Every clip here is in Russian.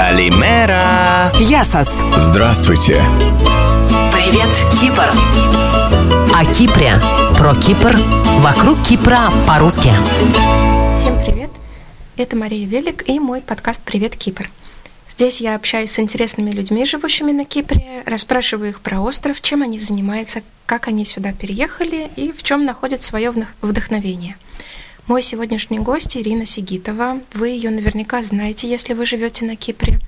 Калимера. Ясас. Здравствуйте. Привет, Кипр. О Кипре. Про Кипр. Вокруг Кипра по-русски. Всем привет. Это Мария Велик и мой подкаст «Привет, Кипр». Здесь я общаюсь с интересными людьми, живущими на Кипре, расспрашиваю их про остров, чем они занимаются, как они сюда переехали и в чем находят свое вдохновение. Мой сегодняшний гость Ирина Сигитова. Вы ее наверняка знаете, если вы живете на Кипре.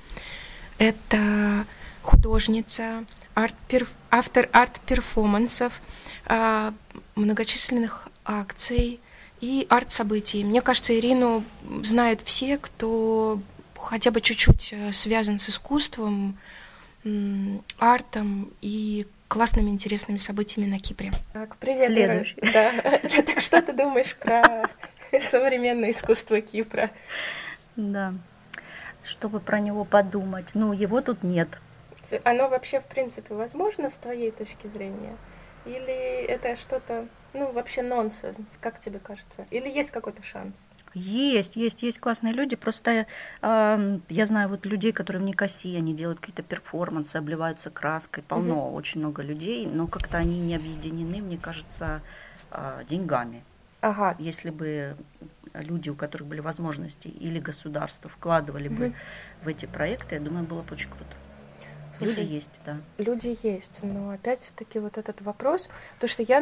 Это художница, автор арт-перформансов, многочисленных акций и арт-событий. Мне кажется, Ирину знают все, кто хотя бы чуть-чуть связан с искусством, артом и классными, интересными событиями на Кипре. Так, привет, следующий. Так что ты думаешь про современное искусство Кипра? Да, чтобы про него подумать. Ну, его тут нет. Оно вообще, в принципе, возможно с твоей точки зрения? Или это что-то, ну, вообще нонсенс, как тебе кажется? Или есть какой-то шанс? Есть классные люди, просто я знаю вот людей, которые в Никосии, они делают какие-то перформансы, обливаются краской, полно, очень много людей, но как-то они не объединены, мне кажется, деньгами. Ага. Если бы люди, у которых были возможности, или государство вкладывали бы в эти проекты, я думаю, было бы очень круто. Слушай, люди есть, да. Люди есть, но опять-таки вот этот вопрос, то что я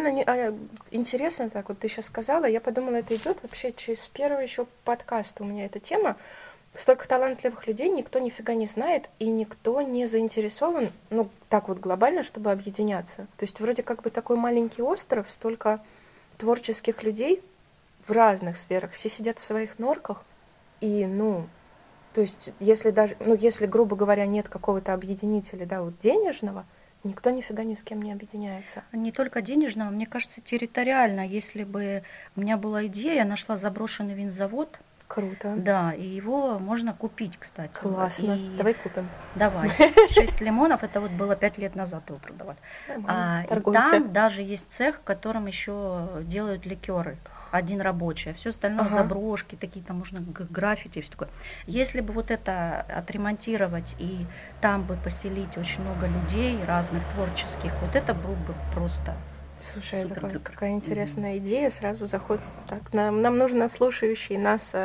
интересно так вот ты сейчас сказала, я подумала, это идет вообще через первый еще подкаст у меня эта тема. Столько талантливых людей, никто нифига не знает, и никто не заинтересован, ну так вот глобально, чтобы объединяться. То есть вроде как бы такой маленький остров, столько творческих людей в разных сферах, все сидят в своих норках, и ну... То есть, если даже, ну, если, грубо говоря, нет какого-то объединителя, да, вот денежного, никто нифига ни с кем не объединяется. Не только денежного, мне кажется, территориально. Если бы у меня была идея, я нашла заброшенный винзавод. Круто. Да, и его можно купить, кстати. Классно. И... Давай купим. Давай. 6 лимонов, это вот было 5 лет назад его продавали. Нормально, торгуемся. Там даже есть цех, в котором еще делают ликеры. Один рабочий, а все остальное заброшки, такие там можно граффити и все такое. Если бы вот это отремонтировать и там бы поселить очень много людей разных творческих, вот это был бы просто. Слушай, супер, это какая интересная идея, сразу заходит так. Нам нужно слушающие нас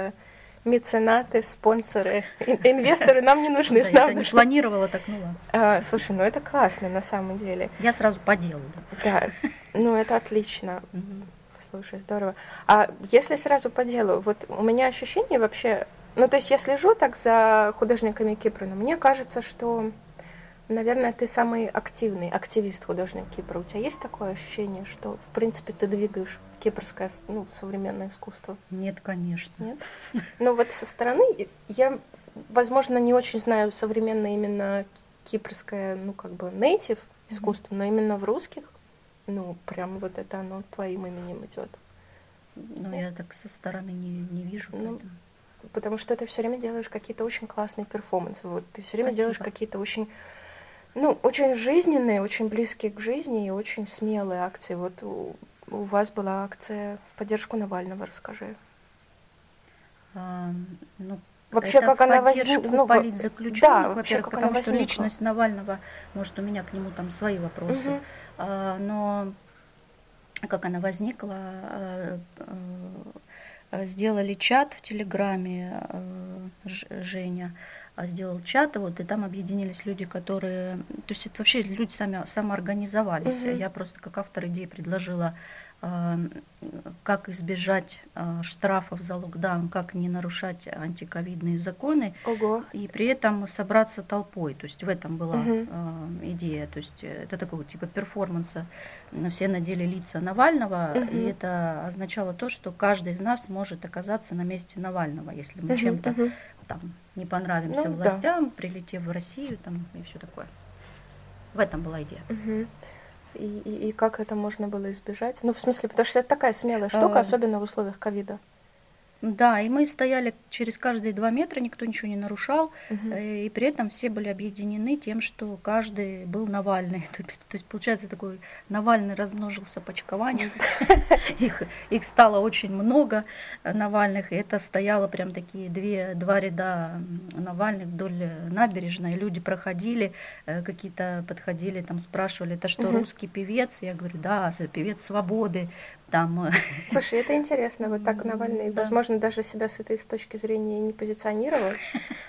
меценаты, спонсоры, инвесторы нам не нужны. Да, я не планировала так, ну ладно. Слушай, ну это классно на самом деле. Я сразу по делу. Да, ну это отлично. Слушай, здорово. А если сразу по делу, вот у меня ощущение вообще, ну то есть я слежу так за художниками Кипра, но мне кажется, что, наверное, ты самый активный активист-художник Кипра. У тебя есть такое ощущение, что, в принципе, ты двигаешь кипрское, ну, современное искусство? Нет, конечно. Нет? Ну вот со стороны я, возможно, не очень знаю современное именно кипрское, ну как бы native искусство, но именно в русских. Ну, прям вот это оно твоим именем идет. Ну, я так со стороны не вижу. Ну, потому что ты все время делаешь какие-то очень классные перформансы. Вот ты все время делаешь какие-то очень, ну, очень жизненные, очень близкие к жизни и очень смелые акции. Вот у вас была акция в поддержку Навального, расскажи. Ну, вообще, это как она возникла? Ну, политзаключенных, да, во-первых, потому что личность Навального, может, у меня к нему там свои вопросы, но как она возникла, сделали чат в Телеграме, Женя сделал чат, вот, и там объединились люди, которые... То есть это вообще люди самоорганизовались. Я просто как автор идеи предложила, как избежать штрафов за локдаун, как не нарушать антиковидные законы. Ого. И при этом собраться толпой. То есть в этом была идея. То есть это такого типа перформанса. Все надели лица Навального. И это означало то, что каждый из нас может оказаться на месте Навального, если мы чем-то там не понравимся властям, прилетев в Россию там, и все такое. В этом была идея. И как это можно было избежать? Ну, в смысле, потому что это такая смелая штука, особенно в условиях ковида. Да, и мы стояли через каждые 2 метра, никто ничего не нарушал, и при этом все были объединены тем, что каждый был Навальный. То есть, получается, такой Навальный размножился почкованием, их стало очень много Навальных, и это стояло прям такие 2 ряда Навальных вдоль набережной, и люди проходили, какие-то подходили, там спрашивали, это что, русский певец? Я говорю, да, певец свободы. Там. Слушай, это интересно, вот так Навальный, да, возможно, даже себя с этой точки зрения не позиционировал,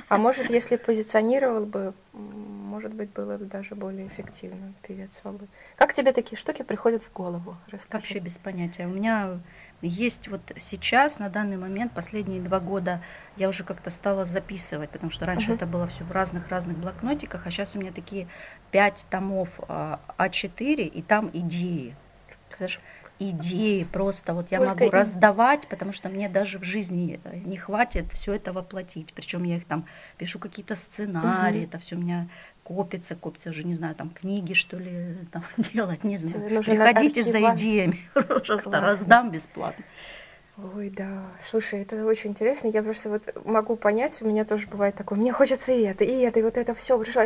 а может, если позиционировал бы, может быть, было бы даже более эффективно, певец свободы. Как тебе такие штуки приходят в голову? Расскажи. Вообще без понятия. У меня есть вот сейчас, на данный момент, последние 2 года я уже как-то стала записывать, потому что раньше это было все в разных блокнотиках, а сейчас у меня такие 5 томов А4, и там идеи. Идеи просто, вот я могу раздавать, потому что мне даже в жизни не хватит все это воплотить. Причем я их там пишу какие-то сценарии, это все у меня копится, уже не знаю, там книги что ли там делать, не знаю. Приходите за идеями, просто раздам бесплатно. Ой, да. Слушай, это очень интересно. Я просто вот могу понять, у меня тоже бывает такое, мне хочется и вот это все пришло,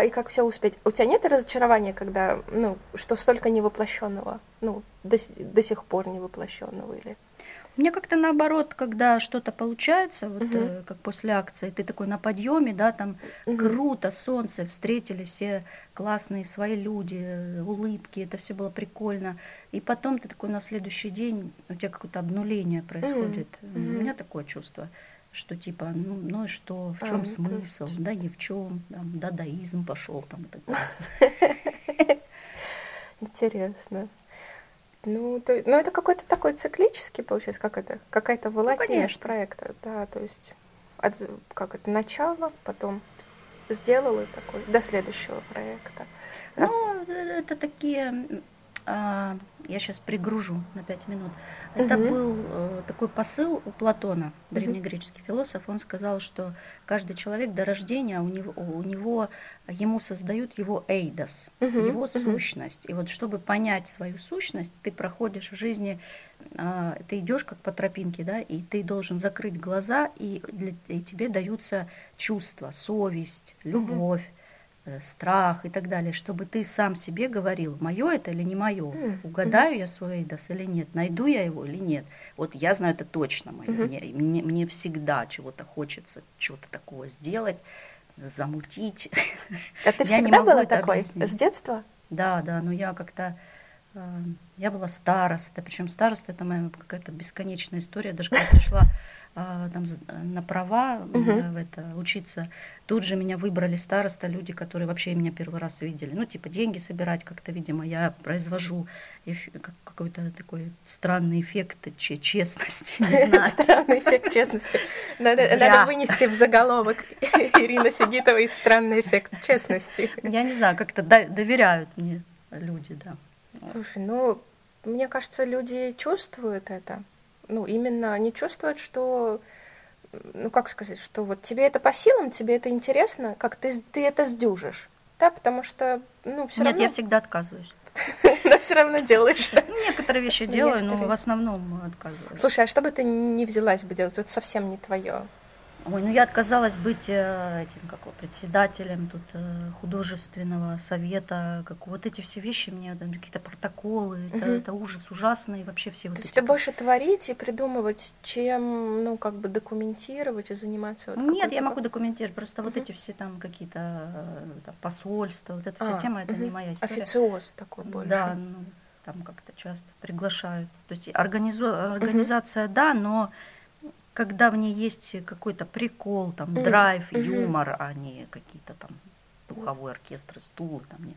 и как все успеть. У тебя нет разочарования, когда, что столько невоплощенного, до сих пор невоплощенного или... Мне как-то наоборот, когда что-то получается, вот как после акции, ты такой на подъеме, да, там круто, солнце, встретили все классные свои люди, улыбки, это все было прикольно. И потом ты такой на следующий день, у тебя какое-то обнуление происходит. У меня такое чувство, что типа, ну и что, в чем смысл, да ни в чем, дадаизм пошел там и так далее. Интересно. Ну, это какой-то такой циклический, получается, как это? Какая-то волатильность проекта, да, то есть, начало, потом сделала такой, до следующего проекта. Это такие, я сейчас пригружу на 5 минут, это был такой посыл у Платона, древнегреческий философ, он сказал, что каждый человек до рождения, ему создают его эйдос, его сущность. И вот чтобы понять свою сущность, ты проходишь в жизни, ты идешь как по тропинке, да, и ты должен закрыть глаза, и тебе даются чувства, совесть, любовь, страх и так далее, чтобы ты сам себе говорил, мое это или не мое, угадаю я свой эйдос или нет, найду я его или нет. Вот я знаю, это точно мое, мне всегда чего-то хочется, чего-то такого сделать, замутить. А ты всегда была такой с детства? Да, но я как-то... Я была староста, причем староста — это моя какая-то бесконечная история. Даже когда я пришла там на права учиться, тут же меня выбрали староста, люди, которые вообще меня первый раз видели. Деньги собирать как-то, видимо, я произвожу какой-то такой странный эффект честности. Странный эффект честности. Надо вынести в заголовок Ирины Сигитовой «Странный эффект честности». Я не знаю, как-то доверяют мне люди, да. Слушай, мне кажется, люди чувствуют это. Именно они чувствуют, что, что вот тебе это по силам, тебе это интересно, как ты это сдюжишь. Да, потому что, все равно... Нет, я всегда отказываюсь. Но все равно делаешь, да? Некоторые вещи делаю, но в основном отказываюсь. Слушай, а что бы ты не взялась бы делать? Это совсем не твое. Ой, я отказалась быть этим, председателем тут художественного совета, вот эти все вещи, мне там какие-то протоколы, это ужас ужасный, вообще все вот. То есть ты больше творить и придумывать, чем, документировать и заниматься. Нет, я могу документировать, просто вот эти все там какие-то посольства, вот эта вся тема, это не моя история. Официоз такой больше. Да, там как-то часто приглашают. То есть организация, да, но когда в ней есть какой-то прикол, там, драйв, юмор, а не какие-то там духовой оркестр, стулы, там нет.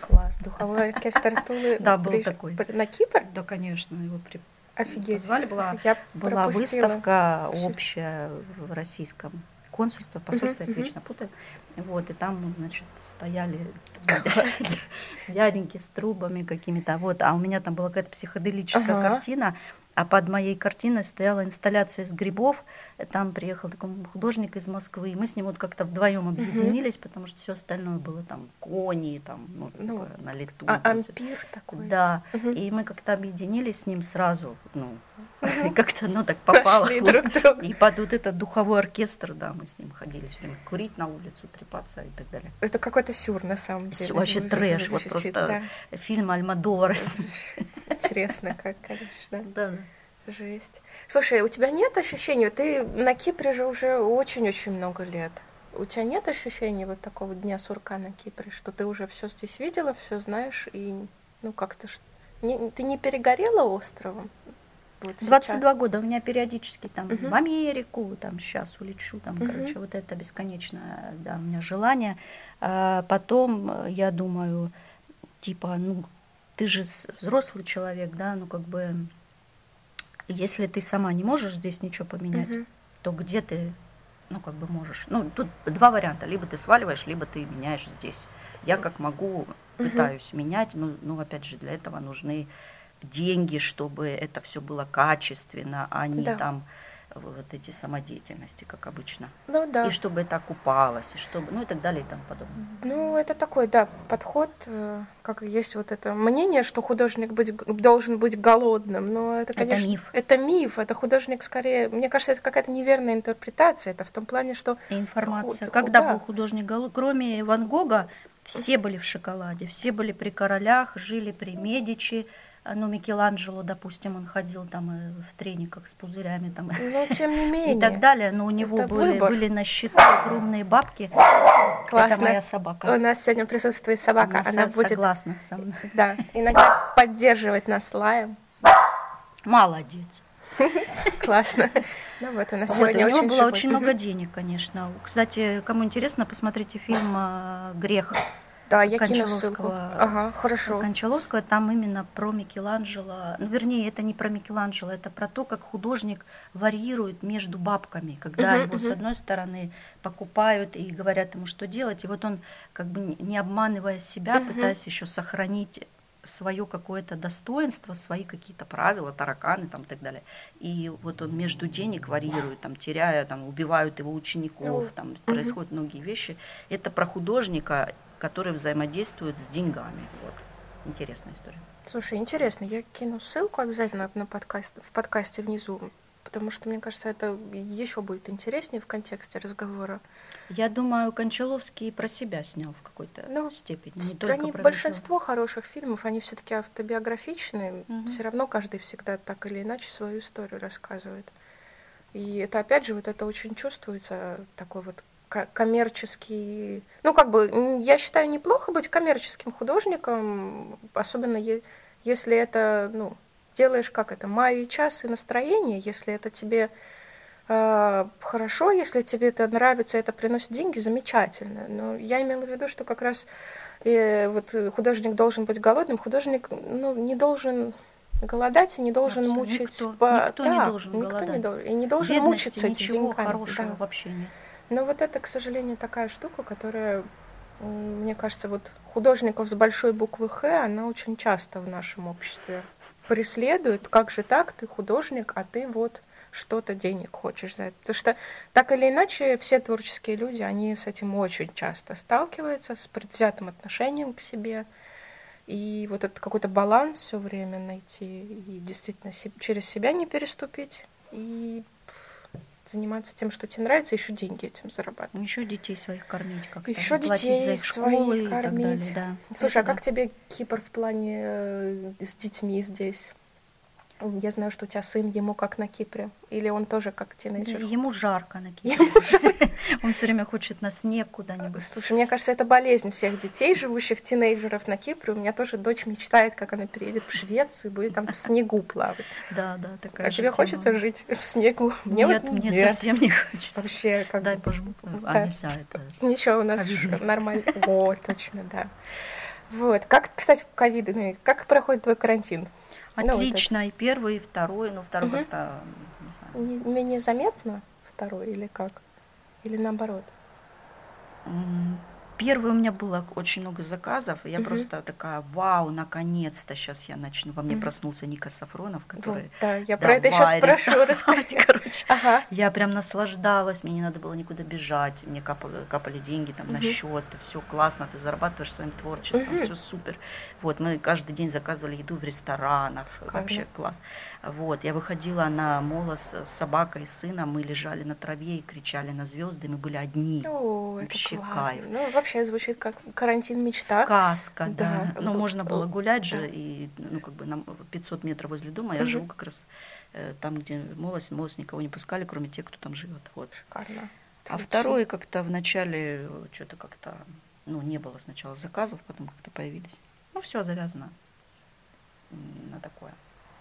Класс, духовой оркестр, стулы. Да, был такой. На Кипр? Да, конечно, его позвали. Была выставка общая в российском консульстве, посольстве, я вечно путаю. Вот, и там, значит, стояли дяденьки с трубами какими-то. Вот, а у меня там была какая-то психоделическая картина. А под моей картиной стояла инсталляция из грибов. Там приехал такой художник из Москвы. И мы с ним вот как-то вдвоем объединились, потому что все остальное было там кони, там, такое на лету. Ампир такой. Да. И мы как-то объединились с ним сразу. И как-то оно так попало. И под вот этот духовой оркестр, да, мы с ним ходили все время курить на улицу, трепаться и так далее. Это какой-то сюр, на самом деле. Вообще трэш, вот просто фильм Альмодовара с ним. Интересно, как, конечно. Да. Жесть. Слушай, у тебя нет ощущения, ты на Кипре же уже очень-очень много лет. У тебя нет ощущения вот такого дня сурка на Кипре, что ты уже все здесь видела, все знаешь, и ну как-то ты не перегорела островом? Вот 22 сейчас. Года у меня периодически там в Америку, там сейчас улечу, там, короче, вот это бесконечное, да, у меня желание. А потом я думаю, типа, ну, ты же взрослый человек, да, ну как бы. Если ты сама не можешь здесь ничего поменять, то где ты, ну, как бы можешь? Ну, тут два варианта. Либо ты сваливаешь, либо ты меняешь здесь. Я как могу пытаюсь менять, но, опять же, для этого нужны деньги, чтобы это все было качественно, а не там вот эти самодеятельности, как обычно. Ну, да. И чтобы это окупалось, и чтобы, ну, и так далее, и тому подобное. Ну, это такой, да, подход, как есть вот это мнение, что художник должен быть голодным, но это, конечно... Это миф. Это миф, это художник скорее... Мне кажется, это какая-то неверная интерпретация, это в том плане, что... Информация. Когда был художник голодный? Кроме Ван Гога, все были в шоколаде, все были при королях, жили при Медичи. Ну, Микеланджело, допустим, он ходил там в трениках с пузырями там, но, тем не менее, и так далее, но у него были на счету огромные бабки. Классно. Это моя собака. У нас сегодня присутствует собака. Она будет согласна со мной. Да, иногда поддерживать нас лаем. Молодец. Классно. Ну, вот у нас сегодня у него было очень много денег, конечно. Кстати, кому интересно, посмотрите фильм «Грех». Да, я кину ссылку. Ага, хорошо. Кончаловского, там именно про Микеланджело. Ну, вернее, это не про Микеланджело, это про то, как художник варьирует между бабками, когда его с одной стороны покупают и говорят ему, что делать, и вот он, как бы не обманывая себя, пытаясь еще сохранить свое какое-то достоинство, свои какие-то правила, тараканы там и так далее. И вот он между денег варьирует, там, теряя, там, убивают его учеников, там происходят многие вещи. Это про художника, которые взаимодействуют с деньгами. Вот. Интересная история. Слушай, интересно. Я кину ссылку обязательно на подкаст, в подкасте внизу, потому что, мне кажется, это еще будет интереснее в контексте разговора. Я думаю, Кончаловский про себя снял в какой-то степени. Большинство хороших фильмов, они все-таки автобиографичны. Все равно каждый всегда так или иначе свою историю рассказывает. И это, опять же, вот это очень чувствуется, такой вот коммерческий... Ну, как бы, я считаю, неплохо быть коммерческим художником, особенно если это, ну, делаешь как это, май, час и настроение, если это тебе хорошо, если тебе это нравится, это приносит деньги, замечательно. Но я имела в виду, что как раз вот художник должен быть голодным, художник, ну, не должен... голодать и не должен мучить... Никто не должен голодать. И не должен бедности, мучиться этими деньгами. Ничего хорошего вообще нет. Но вот это, к сожалению, такая штука, которая, мне кажется, вот художников с большой буквы «Х», она очень часто в нашем обществе преследует. Как же так, ты художник, а ты вот что-то денег хочешь за это. Потому что так или иначе все творческие люди, они с этим очень часто сталкиваются, с предвзятым отношением к себе. И вот этот какой-то баланс все время найти, и действительно через себя не переступить, и заниматься тем, что тебе нравится, еще деньги этим зарабатывать. Еще детей своих кормить как-то. Еще детей своих кормить. И так далее, да. Слушай, а как тебе Кипр в плане с детьми здесь? Я знаю, что у тебя сын, ему как на Кипре? Или он тоже как тинейджер? Ему жарко на Кипре. Он все время хочет на снег куда-нибудь. Слушай, мне кажется, это болезнь всех детей, живущих тинейджеров на Кипре. У меня тоже дочь мечтает, как она переедет в Швецию и будет там в снегу плавать. Да, такая. А тебе хочется жить в снегу? Нет, мне совсем не хочется. Вообще, как бы... Дай пожму. А нельзя это. Ничего, у нас нормально. О, точно, да. Вот. Как, кстати, ковидный, как проходит твой карантин? Отлично, вот и первый, и второй, но второй как-то, не знаю. Менее заметно второй или как? Или наоборот? Первый у меня было очень много заказов, и я просто такая, вау, наконец-то, сейчас я начну. Во мне проснулся Ника Сафронов, который... Да, я про это еще спрошу, расскажи. Короче, я прям наслаждалась, мне не надо было никуда бежать, мне капали деньги там на счет, все классно, ты зарабатываешь своим творчеством, все супер. Вот, мы каждый день заказывали еду в ресторанах, вообще класс. Вот, я выходила на молос с собакой, сыном, мы лежали на траве и кричали на звезды, мы были одни. О, вообще это классно. Кайф. Ну, вообще звучит как карантин мечта. Сказка, да. Ну, можно было гулять же, и, ну, как бы, на 500 метров возле дома, я живу как раз там, где молос никого не пускали, кроме тех, кто там живет. Вот. Шикарно. А второй как-то в начале, что-то как-то, ну, не было сначала заказов, потом как-то появились. Ну, все завязано на такое.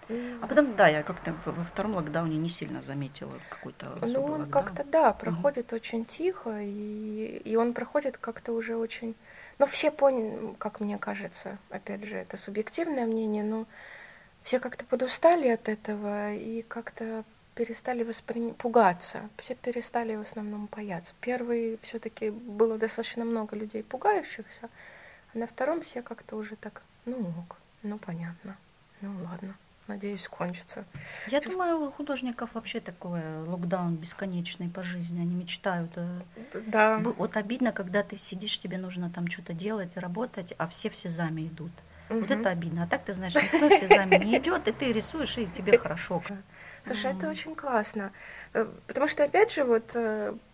А потом, да, я как-то во втором локдауне не сильно заметила какой-то особый локдаун. Ну, он как-то, да, проходит очень тихо, и он проходит как-то уже очень... Ну, все поняли, как мне кажется, опять же, это субъективное мнение, но все как-то подустали от этого и как-то перестали пугаться. Все перестали в основном бояться. Первый все-таки было достаточно много людей пугающихся, а на втором все как-то уже так, ну, ок, ну, понятно, ну, ладно. Надеюсь, кончится. Я думаю, у художников вообще такой локдаун бесконечный по жизни. Они мечтают. Да. Вот обидно, когда ты сидишь, тебе нужно там что-то делать, работать, а все в сезами идут. Вот это обидно. А так ты знаешь, никто в сезами не идет, и ты рисуешь, и тебе хорошо. Слушай, это очень классно. Потому что, опять же, вот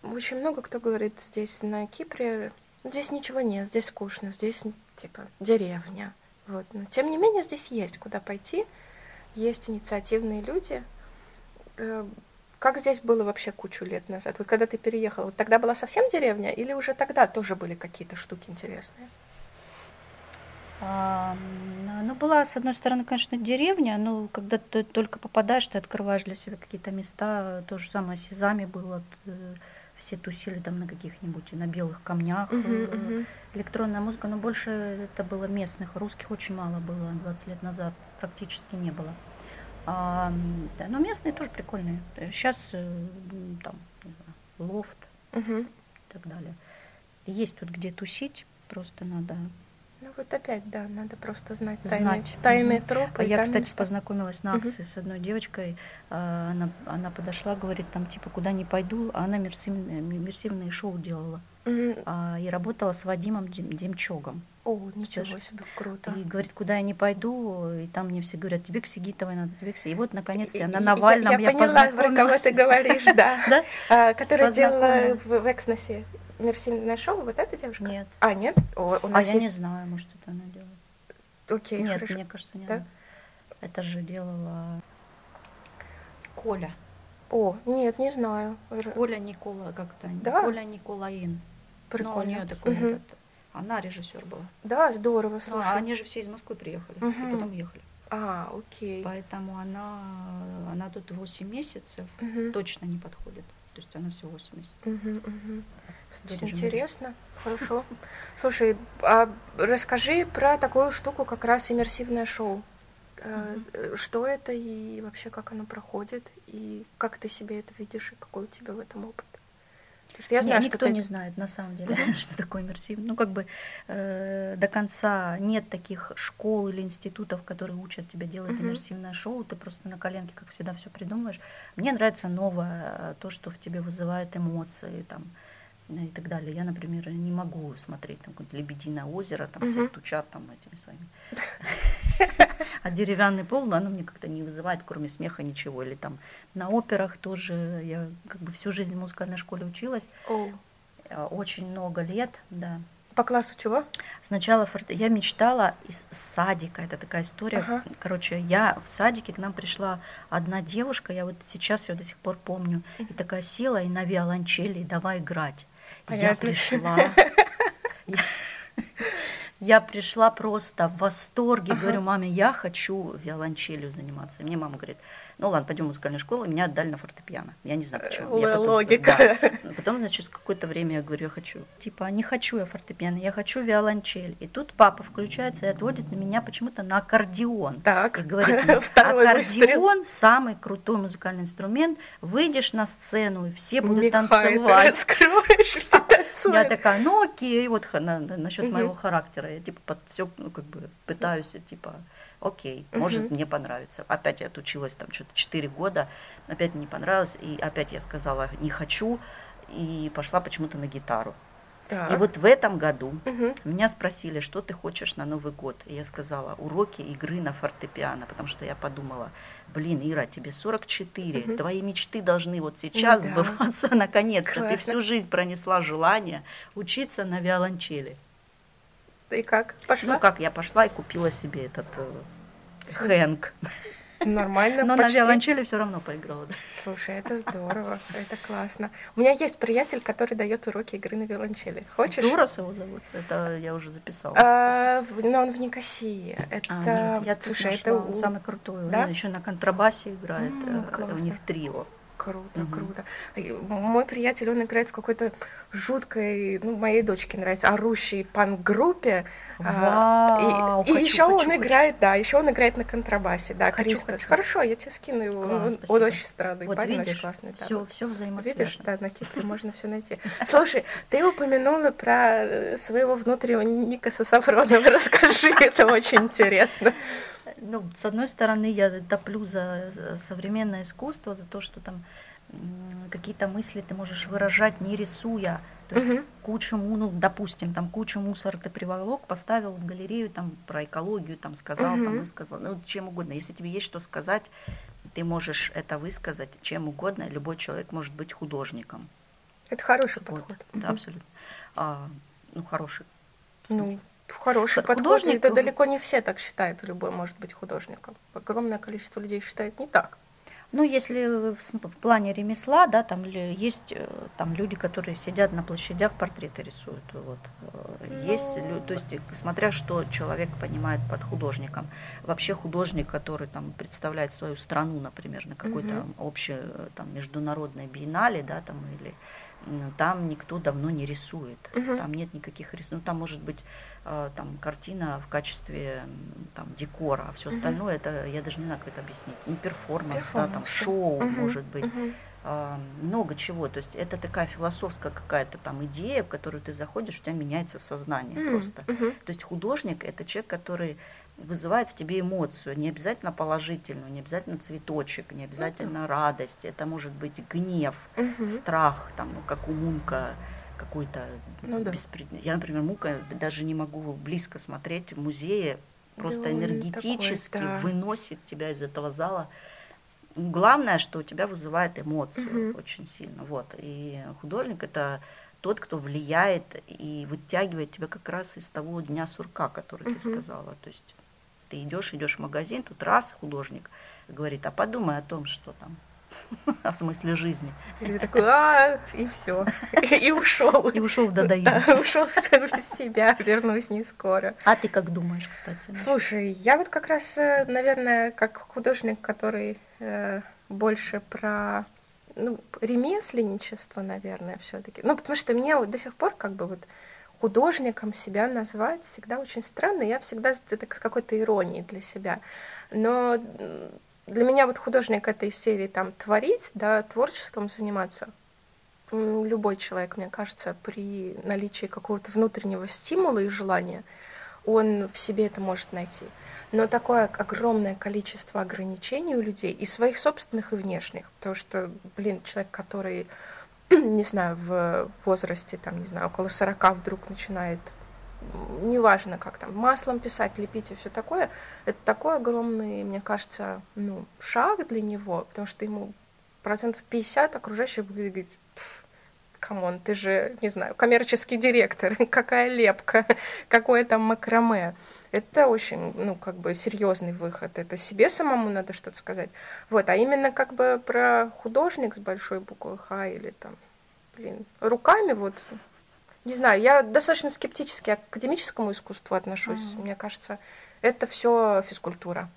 очень много кто говорит здесь на Кипре, здесь ничего нет, здесь скучно, здесь типа деревня. Вот. Но тем не менее, здесь есть куда пойти. Есть инициативные люди. Как здесь было вообще кучу лет назад? Вот когда ты переехала, вот тогда была совсем деревня, или уже тогда тоже были какие-то штуки интересные? Ну, была, с одной стороны, конечно, деревня, но когда ты только попадаешь, ты открываешь для себя какие-то места. То же самое с сезами было. Все тусили там на каких-нибудь, на белых камнях. Электронная музыка, но больше это было местных. Русских очень мало было 20 лет назад. Практически не было. Да, но местные тоже прикольные. Сейчас там, не знаю, лофт и так далее. Есть тут где тусить, просто надо... Ну вот опять, да, надо просто знать тайные тропы. А я, кстати, познакомилась на акции с одной девочкой. Она подошла, говорит, там, типа, куда не пойду. А она иммерсивные шоу делала. И работала с Вадимом Демчогом. О, ничего себе, круто. И говорит, куда я не пойду, и там мне все говорят, тебе к Сигитовой надо, тебе к Сигитовой. И вот, наконец-то, на Навальном я познакомилась. Я поняла, про кого ты говоришь, да. Которая делала в эксносе иммерсивное шоу, вот эта девушка? Нет. А, нет? Я не знаю, может, это она делала. Окей, хорошо. Нет, мне кажется, не она. Это же делала Коля. О, нет, не знаю. Коля Никола как-то. Да? Коля Николаин. Прикольно. Но у неё такой этот... Она режиссер была. Да, здорово, слушай. Они же все из Москвы приехали и потом уехали. А, окей. Поэтому она тут 8 месяцев точно не подходит. То есть она всего 8 месяцев. Интересно. Хорошо. Слушай, а расскажи про такую штуку, как раз иммерсивное шоу. Что это и вообще как оно проходит, и как ты себе это видишь, и какой у тебя в этом опыт? Потому что я знаю, никто не знает на самом деле, что такое иммерсивное. Ну, как бы до конца нет таких школ или институтов, которые учат тебя делать иммерсивное шоу. Ты просто на коленке, как всегда, все придумываешь. Мне нравится новое, то, что в тебе вызывает эмоции там, и так далее. Я, например, не могу смотреть там какое-то «Лебединое озеро», там все стучат там этими своими. А деревянный пол, оно мне как-то не вызывает, кроме смеха, ничего. Или там на операх тоже. Я как бы всю жизнь в музыкальной школе училась. Очень много лет, да. По классу чего? Сначала я мечтала из садика. Это такая история. Короче, я в садике, к нам пришла одна девушка, я вот сейчас ее до сих пор помню, и такая села и на виолончели, и давай играть. Понятно. Я пришла просто в восторге, говорю, маме, я хочу виолончелью заниматься. И мне мама говорит, ну ладно, пойдем в музыкальную школу, и меня отдали на фортепиано. Я не знаю, почему. Логика. Потом, значит, какое-то время я говорю, я хочу. Типа, не хочу я фортепиано, я хочу виолончель. И тут папа включается и отводит на меня почему-то на аккордеон. Так, и говорит, аккордеон самый крутой музыкальный инструмент, выйдешь на сцену, и все будут танцевать. Ты раскрываешь все танцы. Я такая, ну окей, вот насчет моего характера, я типа под все как бы пытаюсь, типа, окей, может мне понравится. Опять я отучилась там что-то 4 года, опять мне не понравилось, и опять я сказала, не хочу, и пошла почему-то на гитару. Так. И вот в этом году меня спросили, что ты хочешь на Новый год. И я сказала, уроки игры на фортепиано, потому что я подумала, блин, Ира, тебе 44, твои мечты должны вот сейчас сбываться наконец-то. Классно. Ты всю жизнь пронесла желание учиться на виолончели. И как? Пошла? Ну как, я пошла и купила себе этот хэнк. Нормально, но почти. На виолончели все равно поиграла. Да? Слушай, это здорово, это классно. У меня есть приятель, который дает уроки игры на виолончели. Хочешь? Дурос его зовут, это я уже записала. Но он в Никосии. Слушай, это самый крутой. Он еще на контрабасе играет, у них трио. Круто, круто. Мой приятель, он играет в какой-то жуткой, ну, моей дочке нравится, орущей панк-группе. Вау, и еще он играет, да, еще он играет на контрабасе, да, Кристос. Хорошо, я тебе скину его, он очень странный, вот парень видишь, очень классный. Да, все взаимосвязано. Видишь, да, на Кипре можно все найти. Слушай, ты упомянула про своего внутреннего Ника Сафронова, расскажи, это очень интересно. Ну, с одной стороны, я топлю за современное искусство, за то, что там какие-то мысли ты можешь выражать, не рисуя. То есть кучу, ну, допустим, там кучу мусора ты приволок, поставил в галерею, там про экологию, там сказал, там высказал, ну, чем угодно. Если тебе есть что сказать, ты можешь это высказать чем угодно. Любой человек может быть художником. Это хороший подход. Да, абсолютно. Ну, хороший. В смысле. Хороший художник, это далеко не все так считают, любой может быть художником. Огромное количество людей считает не так. Ну, если в плане ремесла, да, там есть там люди, которые сидят на площадях, портреты рисуют. Вот. Есть, то есть, смотря что человек понимает под художником. Вообще художник, который там представляет свою страну, например, на какой-то общей там, международной биеннале, да, там, или там никто давно не рисует, там нет никаких рисунков, ну, там может быть там картина в качестве там, декора, а все остальное, это я даже не знаю, как это объяснить, ну, перформанс. Да, там шоу может быть, много чего, то есть это такая философская какая-то там идея, в которую ты заходишь, у тебя меняется сознание просто, то есть художник — это человек, который вызывает в тебе эмоцию, не обязательно положительную, не обязательно цветочек, не обязательно радость, это может быть гнев, страх, там, как у Мунка какой-то беспредел. Я, например, Мунка даже не могу близко смотреть в музее, просто да, энергетически такой, выносит тебя из этого зала. Главное, что у тебя вызывает эмоцию очень сильно. Вот. И художник — это тот, кто влияет и вытягивает тебя как раз из того дня сурка, который ты сказала. То есть ты идешь в магазин, тут раз художник говорит, а подумай о том, что там, о смысле жизни. И ты такой, и все, и ушел. И ушел в дадаизм. Ушел в себя, вернусь не скоро. А ты как думаешь, кстати? Слушай, я вот как раз, наверное, как художник, который больше про ремесленничество, наверное, все-таки. Ну, потому что мне вот до сих пор как бы вот художником себя назвать всегда очень странно. Я всегда это с какой-то иронией для себя. Но для меня вот художник этой серии там творить, да, творчеством заниматься. Любой человек, мне кажется, при наличии какого-то внутреннего стимула и желания, он в себе это может найти. Но такое огромное количество ограничений у людей, и своих собственных, и внешних. Потому что, блин, человек, который, не знаю, в возрасте, там, не знаю, около 40 вдруг начинает, неважно как там, маслом писать, лепить и все такое, это такой огромный, мне кажется, ну, шаг для него, потому что ему 50% окружающих будет говорить, камон, ты же, не знаю, коммерческий директор, какая лепка, какое там макраме. Это очень, ну, как бы серьезный выход, это себе самому надо что-то сказать. Вот, а именно как бы про художник с большой буквы Х или там, блин, руками вот, не знаю, я достаточно скептически к академическому искусству отношусь, мне кажется, это все физкультура.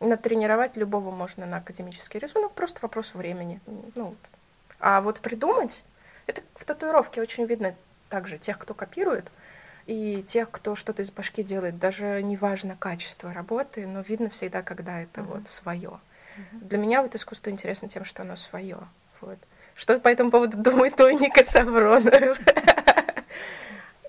Натренировать любого можно на академический рисунок, просто вопрос времени. Ну, вот. А вот придумать... Это в татуировке очень видно также тех, кто копирует, и тех, кто что-то из башки делает. Даже не важно качество работы, но видно всегда, когда это вот свое. Для меня вот искусство интересно тем, что оно свое. Вот. Что по этому поводу думает Ника Сафронов?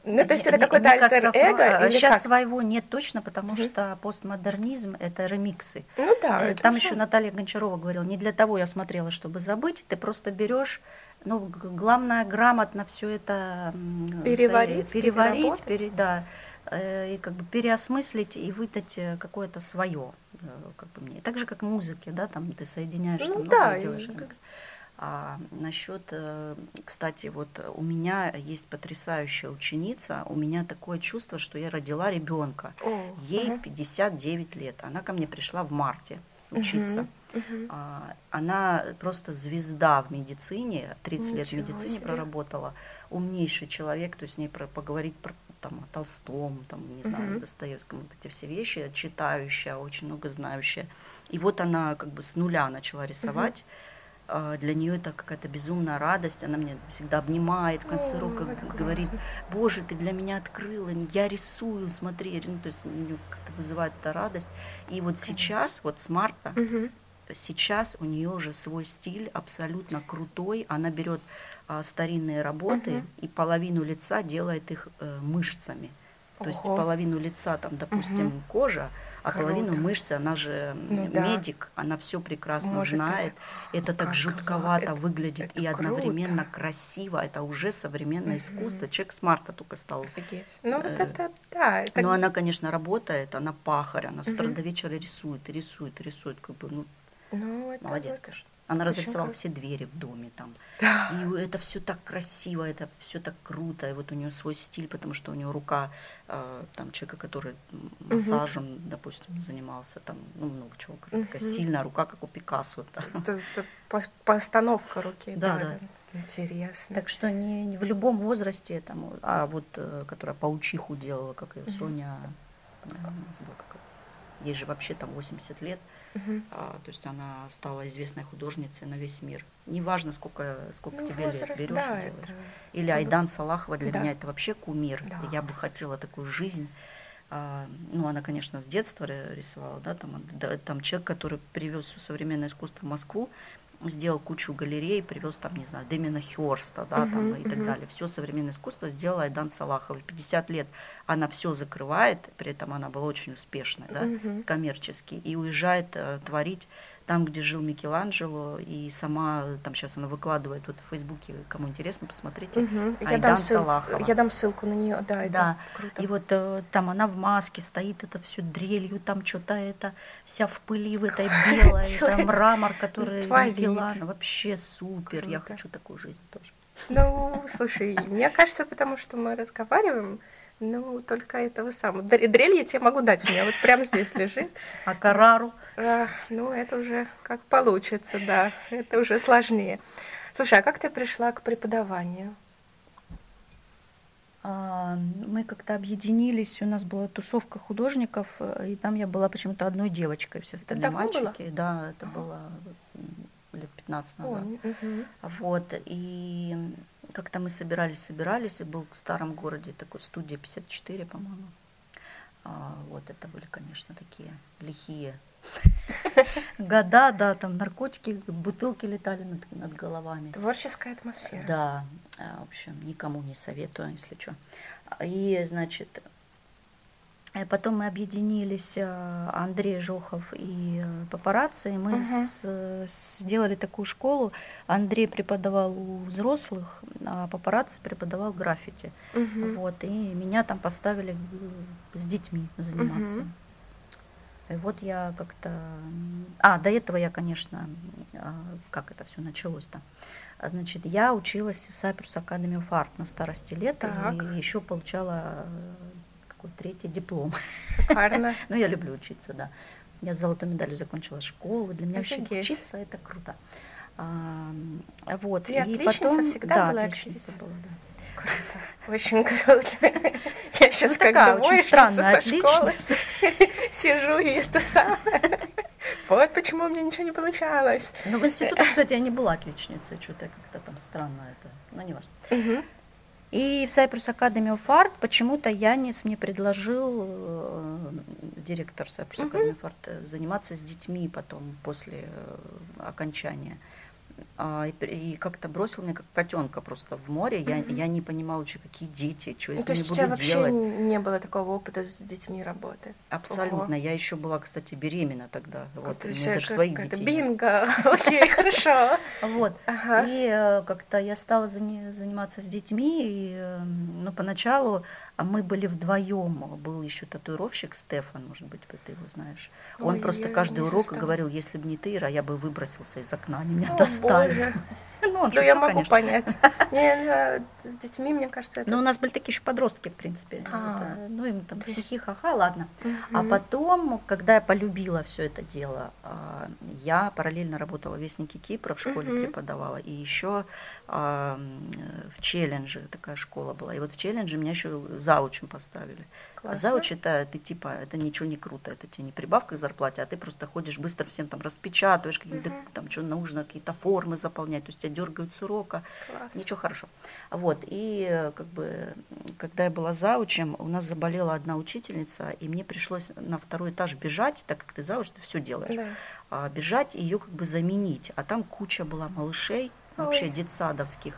Ну, то есть это какой-то альтер-эго? Сейчас как? Своего нет точно, потому что постмодернизм — это ремиксы. Ну да. Там еще Наталья Гончарова говорила, не для того я смотрела, чтобы забыть, ты просто берешь, но главное грамотно все это переварить, и как бы переосмыслить и выдать какое-то свое, как бы мне. Так же, как в музыке, да, там ты соединяешь, ну, там да, много делаешь. А насчет, кстати, вот у меня есть потрясающая ученица, у меня такое чувство, что я родила ребенка. Ей 59 лет, она ко мне пришла в марте учиться. Она просто звезда в медицине, 30 лет в медицине проработала, умнейший человек, то есть с ней поговорить про там, о Толстом, там, не знаю, Достоевском, вот эти все вещи, читающая, очень много знающая. И вот она как бы с нуля начала рисовать. Для нее это какая-то безумная радость. Она меня всегда обнимает в конце урока, говорит: «Боже, ты для меня открыла, я рисую, смотри». Ну, то есть у нее как-то вызывает эта радость. И вот сейчас, вот с марта, сейчас у нее уже свой стиль абсолютно крутой. Она берет старинные работы и половину лица делает их мышцами. То есть половину лица, там, допустим, кожа, а половину мышцы, она же медик, она все прекрасно знает. Это так жутковато выглядит и одновременно красиво. Это уже современное искусство. Человек с марта только стал. Офигеть. Ну вот это да. Это... Но она, конечно, работает, она пахарь, она с утра до вечера рисует, как бы, ну молодец, конечно. Она разрисовала все двери в доме там. Да. И это все так красиво, это все так круто. И вот у нее свой стиль, потому что у нее рука там, человека, который массажем, допустим, занимался, там, ну, много чего. Такая сильная рука, как у Пикассо. Это постановка руки. Да. Интересно. Так что не в любом возрасте, там, а вот, которая паучиху делала, как ее Соня, ей же вообще там 80 лет. То есть она стала известной художницей на весь мир. Неважно, сколько ну, тебе возраст, лет берешь и делаешь. Это... Или Айдан Салахова для меня это вообще кумир. Да. Я бы хотела такую жизнь. Ну, она, конечно, с детства рисовала, да, там человек, который привез все современное искусство в Москву, сделал кучу галерей, привез там, не знаю, Дэмиена Хёрста, да, там и так далее. Все современное искусство сделала Айдан Салахова. 50 лет она все закрывает, при этом она была очень успешной, да, коммерчески, и уезжает творить там, где жил Микеланджело, и сама, там сейчас она выкладывает вот в Фейсбуке, кому интересно, посмотрите, Айдан Салахова. Я дам ссылку на нее, да. Круто. И вот там она в маске стоит, это все дрелью, там что-то это, вся в пыли в этой белой, там мрамор, который Микеланджело, вообще супер, круто. Я хочу такую жизнь тоже. Ну, слушай, мне кажется, потому что мы разговариваем, ну, только этого самого. Дрель я тебе могу дать, у меня вот прямо здесь лежит. А карару? Ну, это уже как получится, да. Это уже сложнее. Слушай, а как ты пришла к преподаванию? Мы как-то объединились, у нас была тусовка художников, и там я была почему-то одной девочкой, все остальные мальчики. Да, это было лет 15 назад. Вот, и... Как-то мы собирались, и был в старом городе такой студия 54, по-моему. Вот это были, конечно, такие лихие года, да, там наркотики, бутылки летали над головами. Творческая атмосфера. Да, в общем, никому не советую, если что. И, значит, потом мы объединились, Андрей Жохов и папарацци, и мы сделали такую школу. Андрей преподавал у взрослых, а папарацци преподавал граффити. Вот, и меня там поставили с детьми заниматься. И вот я как-то... до этого я, конечно, как это все началось-то? Значит, я училась в Cyprus Academy of Art на старости лет, и еще получала... третий диплом. Шикарно. Ну, я люблю учиться, да. Я с золотой медалью закончила школу. Для меня вообще учиться — это круто. Вот. Ты отличница всегда была? Да, отличница была, да. Круто. Очень круто. Я сейчас как двоечница со школы сижу и это самое. Вот почему у меня ничего не получалось. Ну, в институте, кстати, я не была отличницей. Что-то как-то там странно это. Но не важно. И в Cyprus Academy of Art почему-то Янис мне предложил, директор Cyprus Academy of Art, заниматься с детьми потом, после окончания. и как-то бросил меня как котенка просто в море. Я не понимала вообще, какие дети, что я с ними буду делать. То есть у тебя вообще не было такого опыта с детьми работы? Абсолютно. Ого. Я еще была, кстати, беременна тогда. Вот. У меня даже своих детей. Бинго! Окей, хорошо. Вот. И как-то я стала заниматься с детьми. Но поначалу мы были вдвоем. Был еще татуировщик Стефан, может быть, ты его знаешь. Он просто каждый урок говорил, если бы не ты, Ира, я бы выбросился из окна, они меня достали. Ну, да, я могу понять. С детьми, мне кажется, это... Ну, у нас были такие еще подростки, в принципе. Ну, им там хихи-ха-ха, ладно. А потом, когда я полюбила все это дело, я параллельно работала в Вестнике Кипра, в школе преподавала, и еще в Челлендже такая школа была. И вот в Челлендже меня еще заучем поставили. А зауч — это ты типа, это ничего не круто, это тебе не прибавка к зарплате, а ты просто ходишь быстро всем там распечатываешь, какие-то там что нужно, какие-то формы заполнять, то есть тебя дергают с урока. Класс. Ничего хорошего. Вот, и как бы, когда я была заучем, у нас заболела одна учительница, и мне пришлось на второй этаж бежать, так как ты зауч, ты все делаешь, бежать и ее как бы заменить. А там куча была малышей, вообще детсадовских.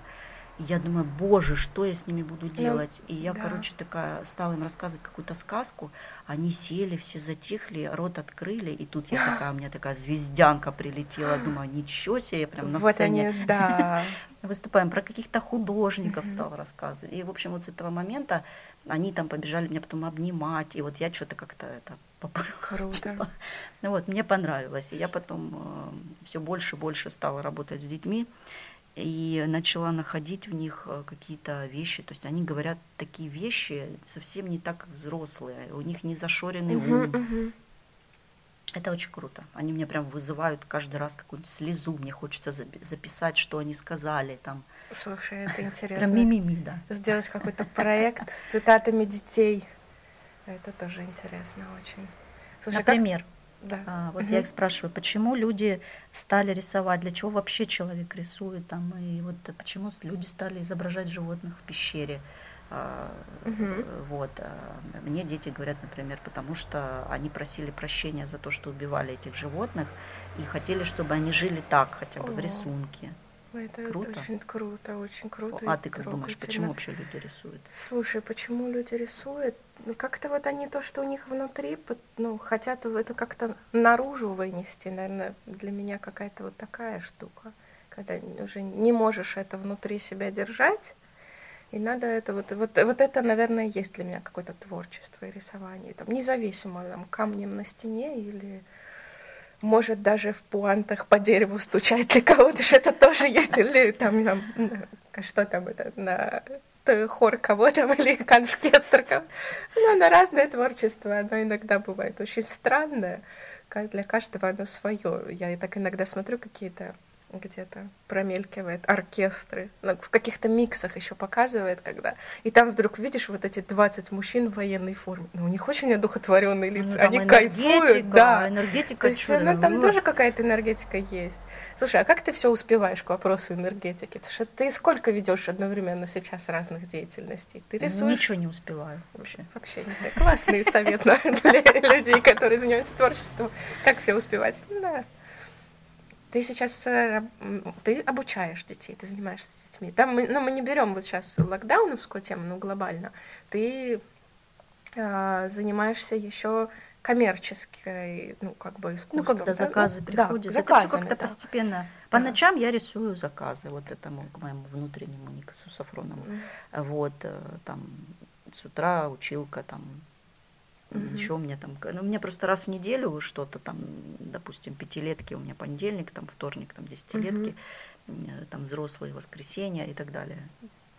И я думаю, боже, что я с ними буду делать? И я, короче, такая стала им рассказывать какую-то сказку. Они сели, все затихли, рот открыли. И тут я такая, у меня такая звездянка прилетела. Думаю, ничего себе, я прям на сцене. Вот они, да. Выступаем, про каких-то художников стала рассказывать. И, в общем, вот с этого момента они там побежали меня потом обнимать. И вот я что-то как-то это... Круто. Вот, мне понравилось. И я потом все больше и больше стала работать с детьми. И начала находить в них какие-то вещи. То есть они говорят такие вещи совсем не так, как взрослые. У них не зашоренный ум. Это очень круто. Они меня прям вызывают каждый раз какую-нибудь слезу. Мне хочется записать, что они сказали там. Слушай, это интересно. Прям мимими, да. Сделать какой-то проект с цитатами детей. Это тоже интересно очень. Слушай, например? Да. Вот я их спрашиваю, почему люди стали рисовать, для чего вообще человек рисует, там, и вот почему люди стали изображать животных в пещере. Вот. Мне дети говорят, например, потому что они просили прощения за то, что убивали этих животных, и хотели, чтобы они жили так, хотя бы в рисунке. Это очень круто, очень круто. А ты как думаешь, почему вообще люди рисуют? Слушай, почему люди рисуют? Ну, как-то вот они то, что у них внутри, ну, хотят это как-то наружу вынести. Наверное, для меня какая-то вот такая штука, когда уже не можешь это внутри себя держать, и надо это вот это, наверное, есть для меня какое-то творчество и рисование, там, независимо там, камнем на стене или... Может, даже в пуантах по дереву стучать для кого-то, что это тоже есть, или там, что там это, на хор кого там, или коншкестр кого. Но оно разное творчество, оно иногда бывает очень странное, для каждого оно свое. Я и так иногда смотрю какие-то, где-то промелькивает оркестры, в каких-то миксах еще показывает, когда. И там вдруг видишь вот эти 20 мужчин в военной форме. Ну, у них очень одухотворенные лица, ну, они кайфуют. Да, энергетика. То есть она, там тоже какая-то энергетика есть. Слушай, а как ты все успеваешь к вопросу энергетики? Потому что ты сколько ведешь одновременно сейчас разных деятельностей? Ты рисуешь? Ничего не успеваю вообще. Вообще нельзя. Классный совет для людей, которые занимаются творчеством. Как все успевать? Да. Ты сейчас ты обучаешь детей, ты занимаешься с детьми. Да, мы не берем вот сейчас локдауновскую тему, но глобально. Ты занимаешься еще коммерческой, ну, как бы искусством. Ну, когда заказы приходят. Да, заказы, это все как-то постепенно. По ночам я рисую заказы вот этому, к моему внутреннему Ника Сафронову. Вот, там, с утра училка там. Еще у меня там, ну, у меня просто раз в неделю что-то там, допустим, пятилетки, у меня понедельник, там вторник, там десятилетки, там взрослые, воскресенья и так далее.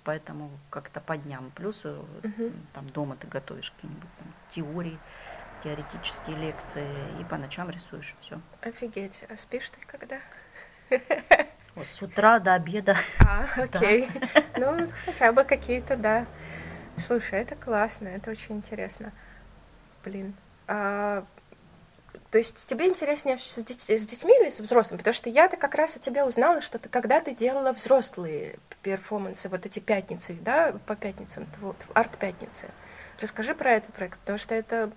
Поэтому как-то по дням. Плюс там дома ты готовишь какие-нибудь там теории, теоретические лекции, и по ночам рисуешь, все. Офигеть, а спишь ты когда? С утра до обеда. Окей. Ну, хотя бы какие-то, да. Слушай, это классно, это очень интересно. Блин. То есть тебе интереснее с детьми или с взрослыми? Потому что я-то как раз о тебе узнала, что ты когда-то делала взрослые перформансы, вот эти пятницы, да, по пятницам, вот, арт-пятницы. Расскажи про этот проект, потому что это,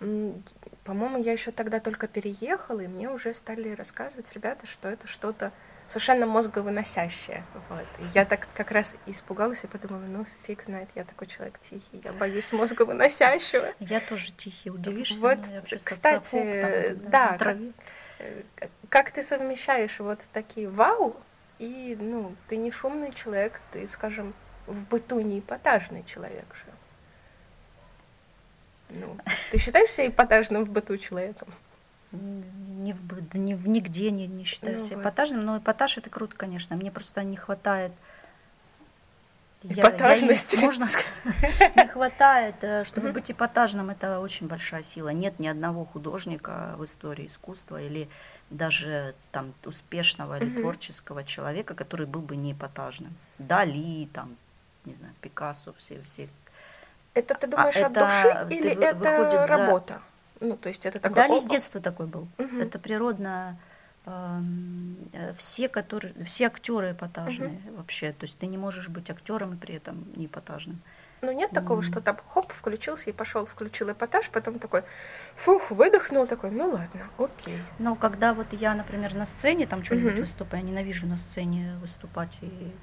по-моему, я еще тогда только переехала, и мне уже стали рассказывать ребята, что это что-то совершенно мозговыносящее. Вот. Я так как раз испугалась и подумала, ну фиг знает, я такой человек тихий, я боюсь мозговыносящего. Я тоже тихий, удивишься. Вот, кстати, да, как ты совмещаешь вот такие вау, и, ну, ты не шумный человек, ты, скажем, в быту не эпатажный человек же. Ну, ты считаешься эпатажным в быту человеком? Не в быт, нигде не считаю себя эпатажным, но эпатаж — это круто, конечно. Мне просто не хватает... Эпатажности? Можно сказать. Не хватает. Чтобы быть эпатажным, это очень большая сила. Нет ни одного художника в истории искусства или даже там успешного или творческого человека, который был бы не эпатажным. Дали, там, не знаю, Пикассо, все. Это ты думаешь от души или это работа? Ну, то есть это такой Дали с детства такой был. Это природно. Все актеры эпатажные вообще. То есть ты не можешь быть актером и при этом не эпатажным. Ну, нет такого, что там хоп, включился и пошел, включил эпатаж, потом такой фух, выдохнул, такой, ну ладно, окей. Но когда вот я, например, на сцене там что-нибудь выступаю, я ненавижу на сцене выступать, и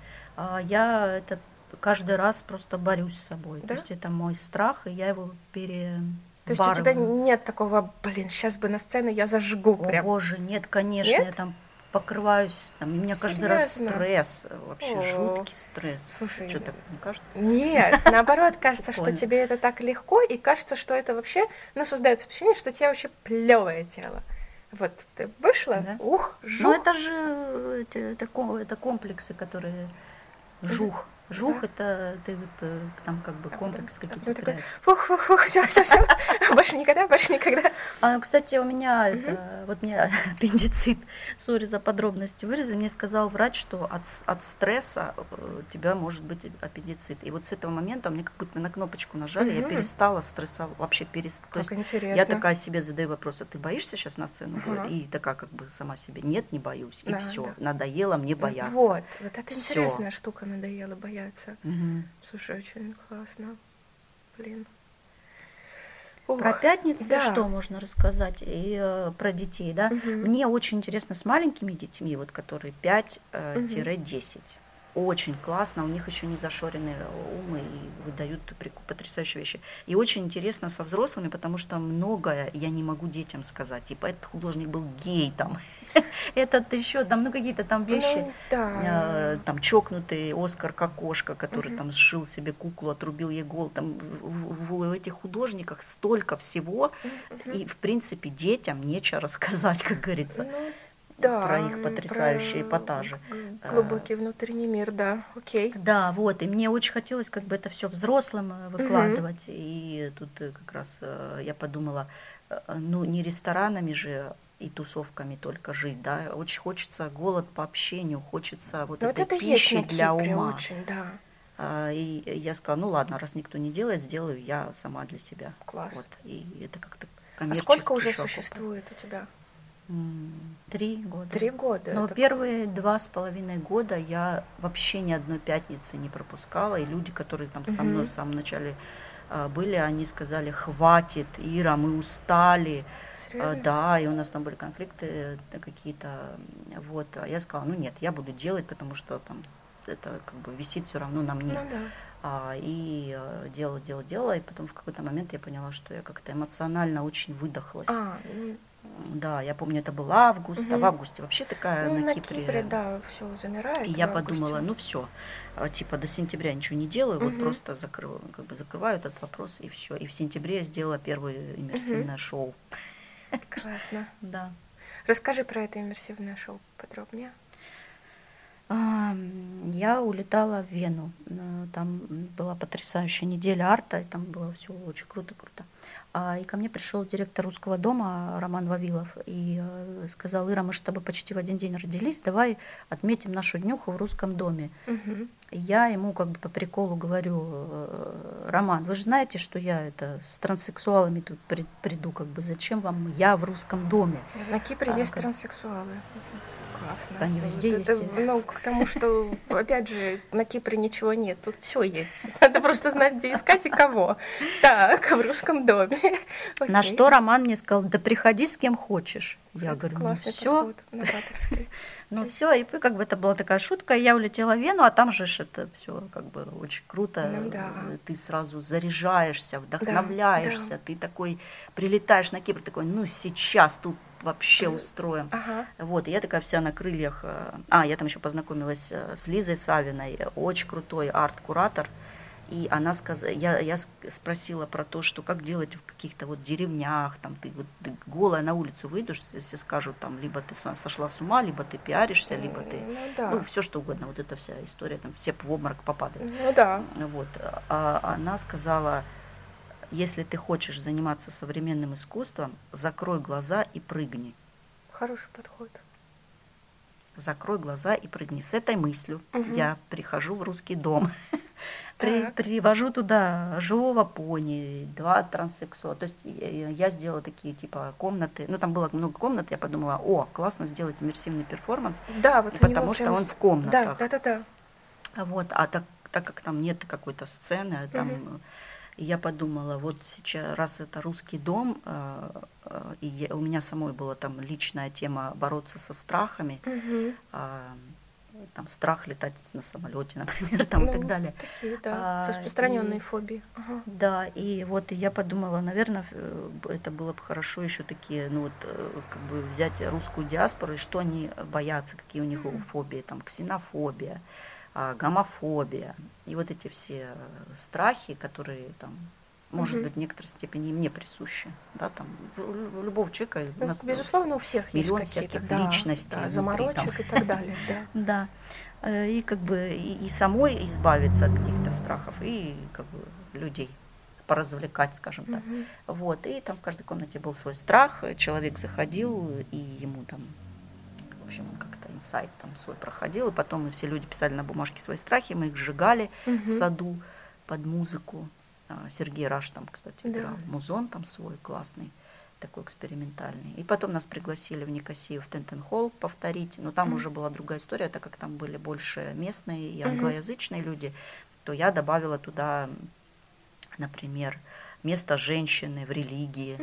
я это каждый раз просто борюсь с собой. Да? То есть это мой страх, и я его То есть у тебя нет такого, блин, сейчас бы на сцену я зажгу прям. О боже, нет, конечно, нет? Я там покрываюсь, там, у меня каждый раз стресс, вообще жуткий стресс. Слушай, что, так не кажется? Нет, наоборот, кажется, что тебе это так легко, и кажется, что это вообще, ну, создается впечатление, что тебе вообще плевое тело. Вот, ты вышла, ух, жух. Ну, это же это комплексы, которые жух. Жух это ты там как бы комплекс какие-то. Такой, фух, все, больше никогда. А, кстати, у меня это, вот мне аппендицит, сори за подробности вырезали, мне сказал врач, что от стресса у тебя может быть аппендицит. И вот с этого момента мне как будто на кнопочку нажали, я перестала стрессовать, вообще перестала. Как интересно. Я такая себе задаю вопрос, а ты боишься сейчас на сцену? И такая как бы сама себе, нет, не боюсь, и все, надоело мне бояться. Вот это интересная штука, надоело бояться. Слушай, очень классно. Блин. Про пятницу что можно рассказать? И про детей, да? Мне очень интересно с маленькими детьми, вот которые 5-10. Очень классно, у них еще не зашоренные умы и выдают потрясающие вещи. И очень интересно со взрослыми, потому что многое я не могу детям сказать. Типа, этот художник был гей, там, этот еще, там, ну, какие-то там вещи, там, чокнутый Оскар Кокошка, который там сшил себе куклу, отрубил ей голову, там, в этих художниках столько всего, и, в принципе, детям нечего рассказать, как говорится. Да, про их потрясающие эпатажи. Глубокий внутренний мир, да, окей. Да, вот, и мне очень хотелось как бы это все взрослым выкладывать, и тут как раз я подумала, ну не ресторанами же и тусовками только жить, да, очень хочется голод по общению, хочется вот этой это пищи есть для ума. Очень, да. И я сказала, ну ладно, раз никто не делает, сделаю я сама для себя. Класс. Вот, и это как-то коммерческий. А сколько уже существует у тебя? 3 года. 3 года. Но первые 2,5 года я вообще ни одной пятницы не пропускала. И люди, которые там со мной в самом начале были, они сказали, хватит, Ира, мы устали. Серьезно? Да, и у нас там были конфликты какие-то. Вот. А я сказала, ну нет, я буду делать, потому что там это как бы висит все равно на мне. Ну, да. И делала. И потом в какой-то момент я поняла, что я как-то эмоционально очень выдохлась. Да, я помню, это был август, а в августе вообще такая на Кипре. На Кипре, да, все замирает. И я подумала, ну все, типа до сентября ничего не делаю, вот просто закрываю этот вопрос и все. И в сентябре я сделала первое иммерсивное шоу. Классно. Да. Расскажи про это иммерсивное шоу подробнее. Я улетала в Вену, там была потрясающая неделя арта, и там было все очень круто. И ко мне пришел директор Русского дома Роман Вавилов и сказал, Ира, мы же с тобой почти в один день родились, давай отметим нашу днюху в Русском доме. Я ему как бы по приколу говорю, Роман, вы же знаете, что я это с транссексуалами тут приду, как бы зачем вам я в Русском доме? На Кипре есть транссексуалы. классно. Они везде есть. Это, ну, к тому, что, опять же, на Кипре ничего нет, тут все есть. Надо просто знать, где искать и кого. Так, в русском доме. Окей. На что Роман мне сказал: да приходи с кем хочешь. Я говорю, ну все. Ну все, и как бы это была такая шутка. Я улетела в Вену, а там же это все как бы очень круто. Ты сразу заряжаешься, вдохновляешься, ты такой прилетаешь на Кипр, такой, ну сейчас тут вообще устроим. Ага. Вот, и я такая вся на крыльях. А, я там еще познакомилась с Лизой Савиной, очень крутой арт-куратор. И она сказала, я спросила про то, что как делать в каких-то вот деревнях, там ты, вот, ты голая на улицу выйдешь, все скажут, там либо ты сошла с ума, либо ты пиаришься, либо ты, ну все что угодно, вот эта вся история, там все в обморок попадают. Ну да. Вот, а она сказала, если ты хочешь заниматься современным искусством, закрой глаза и прыгни. Хороший подход. Закрой глаза и прыгни. С этой мыслью я прихожу в Русский дом. Привожу туда живого пони, 2 транссексуала. То есть я сделала такие типа комнаты. Ну, там было много комнат, я подумала, о, классно сделать иммерсивный перформанс. Да, вот потому что он в комнатах. Да. Вот, а так как там нет какой-то сцены, там... Я подумала, вот сейчас, раз это Русский дом, и у меня самой была там личная тема бороться со страхами, там страх летать на самолете, например, там и так далее. Такие, да, распространенные фобии. Да, и вот я подумала, наверное, это было бы хорошо еще такие, ну вот, как бы взять русскую диаспору, и что они боятся, какие у них фобии, там ксенофобия, гомофобия. И вот эти все страхи, которые там, может быть, в некоторой степени и мне присущи. Да, там, у любого человека, ну, у нас, безусловно, у всех есть какие-то личностей, заморочек внутри, там, и так далее. Да. Да. И как бы и самой избавиться от каких-то страхов, и как бы людей поразвлекать, скажем так. Вот. И там в каждой комнате был свой страх. Человек заходил, и ему там, в общем, он как-то сайт там свой проходил, и потом все люди писали на бумажке свои страхи, мы их сжигали в саду под музыку. Сергей Раш там, кстати, играл. Музон там свой классный, такой экспериментальный. И потом нас пригласили в Никосию, в Тентенхолл повторить, но там уже была другая история, так как там были больше местные и англоязычные люди, то я добавила туда, например, место женщины в религии.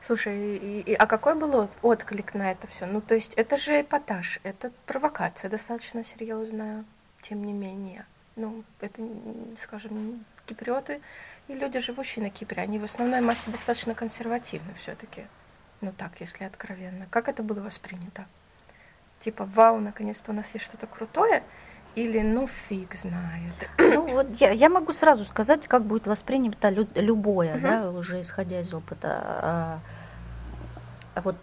Слушай, а какой был отклик на это все? Ну, то есть это же эпатаж, это провокация достаточно серьезная, тем не менее. Ну, это, скажем, киприоты и люди, живущие на Кипре, они в основной массе достаточно консервативны все-таки. Ну так, если откровенно. Как это было воспринято? Типа, вау, наконец-то у нас есть что-то крутое? Или ну фиг знает. Ну вот я могу сразу сказать, как будет воспринято любое, да, уже исходя из опыта. А вот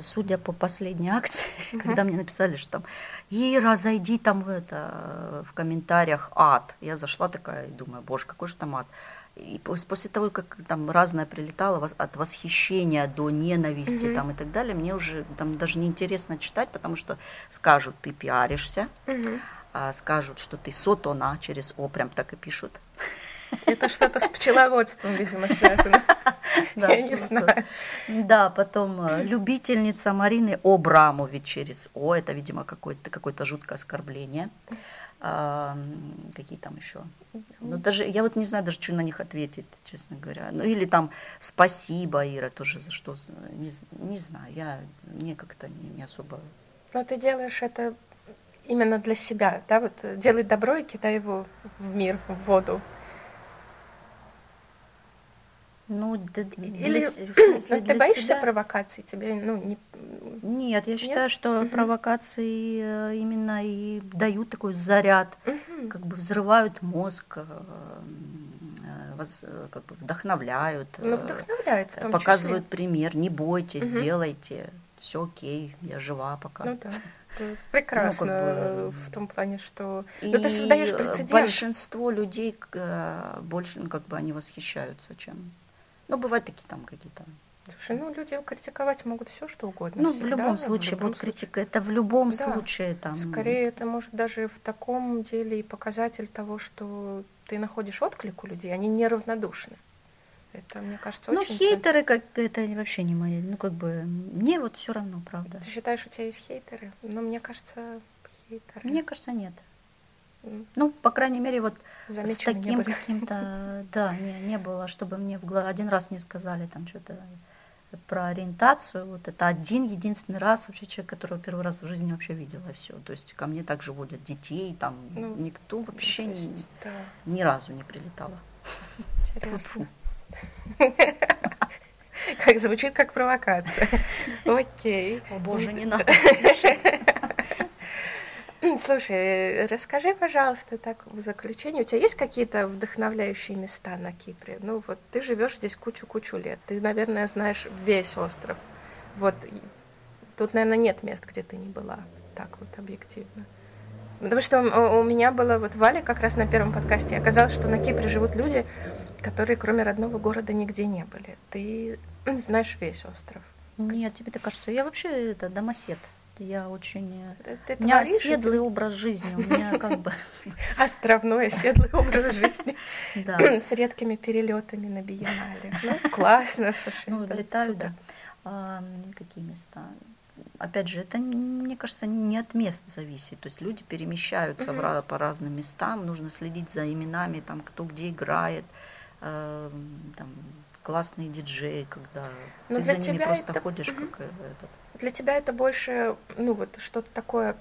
судя по последней акции, когда мне написали, что там Ира, зайди там в комментариях ад. Я зашла такая и думаю, боже, какой же там ад. И после того, как там разное прилетало, от восхищения до ненависти там, и так далее, мне уже там даже неинтересно читать, потому что скажут, ты пиаришься. Скажут, что ты сотона, через О прям так и пишут. Это что-то с пчеловодством, видимо, связано. Я не знаю. Да, потом любительница Марины Абрамович через О. Это, видимо, какое-то жуткое оскорбление. Какие там еще? Ну, даже я вот не знаю, даже что на них ответить, честно говоря. Ну, или там спасибо, Ира, тоже за что. Не знаю, мне как-то не особо. Но ты делаешь это именно для себя, да, вот делай добро и кидай его в мир, в воду. Ну, да, или для ты боишься себя? Провокаций? Тебе, ну, не... Нет, я считаю, что провокации именно и дают такой заряд, как бы взрывают мозг, как бы вдохновляют, ну, вдохновляет, в том показывают числе. Пример, не бойтесь, делайте. Все окей, я жива пока. Ну да, прекрасно, ну, как бы, в том плане, что и ты создаешь прецедент. Большинство людей больше, ну, как бы они восхищаются, чем. Ну, бывают такие там какие-то. Слушай, ну люди критиковать могут все что угодно. Ну, всегда, в любом случае. Критика. Это в любом случае там. Скорее, это может даже в таком деле и показатель того, что ты находишь отклик у людей, они неравнодушны. Это, мне кажется, очень... Ну, хейтеры, как это вообще не мои. Ну, как бы, мне вот все равно, правда. Ты считаешь, у тебя есть хейтеры? Ну, мне кажется, хейтеры... Мне кажется, нет. Ну, по крайней мере, вот замечу, с таким каким-то... Да, не было, чтобы мне в глаз... Один раз мне сказали там что-то про ориентацию. Вот это один, единственный раз вообще человек, которого первый раз в жизни вообще видела все. То есть ко мне также водят детей, там ну, никто вообще есть, да. Ни разу не прилетало. Интересно. Как звучит, как провокация. Окей. О боже, не надо. Слушай, расскажи, пожалуйста, так в заключение, у тебя есть какие-то вдохновляющие места на Кипре? Ну вот ты живешь здесь кучу-кучу лет, ты, наверное, знаешь весь остров. Вот тут, наверное, нет мест, где ты не была, так вот объективно. Потому что у меня было вот Валя как раз на первом подкасте, оказалось, что на Кипре живут люди, которые кроме родного города нигде не были. Ты знаешь весь остров. Нет, тебе так кажется, я вообще это домосед. Я очень... У меня оседлый образ жизни. У меня как бы... Островной оседлый образ жизни. С редкими перелетами на биеннале. Ну, классно, слушай. Ну, летаю, да. Какие места? Опять же, это, мне кажется, не от мест зависит. То есть люди перемещаются по разным местам. Нужно следить за именами, там, кто где играет. Там... Классный диджей, когда но ты за ними просто это... ходишь, как этот. Для тебя это больше, ну вот что-то такое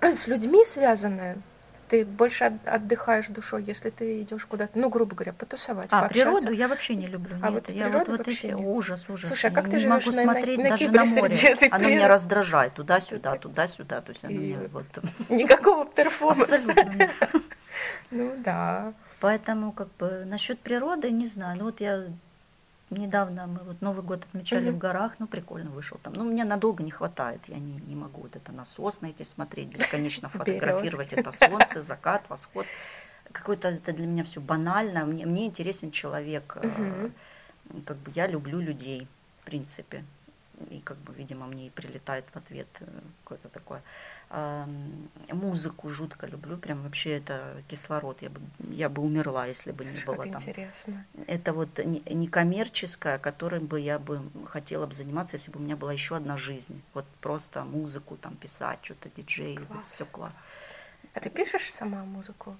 с людьми связанное. Ты больше отдыхаешь душой, если ты идешь куда-то, ну, грубо говоря, потусовать, пообщаться. Природу я вообще не люблю. А нет, вот я вот эти ужас. Слушай, а как я ты живешь на Кипре, среди этой природы? Она меня раздражает туда-сюда, туда-сюда. То есть она меня вот... Никакого перформанса. Абсолютно. Ну да. Поэтому как бы насчет природы не знаю. Ну вот я... Недавно мы вот Новый год отмечали в горах, ну прикольно вышел там. Ну, мне надолго не хватает, я не могу вот это на сосны эти смотреть, бесконечно фотографировать это солнце, закат, восход. Какое-то это для меня все банально, мне интересен человек, как бы я люблю людей, в принципе. И как бы, видимо, мне и прилетает в ответ какое-то такое. Музыку жутко люблю, прям вообще это кислород. Я бы умерла, если бы не было там. Интересно. Это вот некоммерческое, которым бы я бы хотела бы заниматься, если бы у меня была еще одна жизнь. Вот просто музыку там писать, что-то диджей, класс. Это все класс. А ты пишешь сама музыку?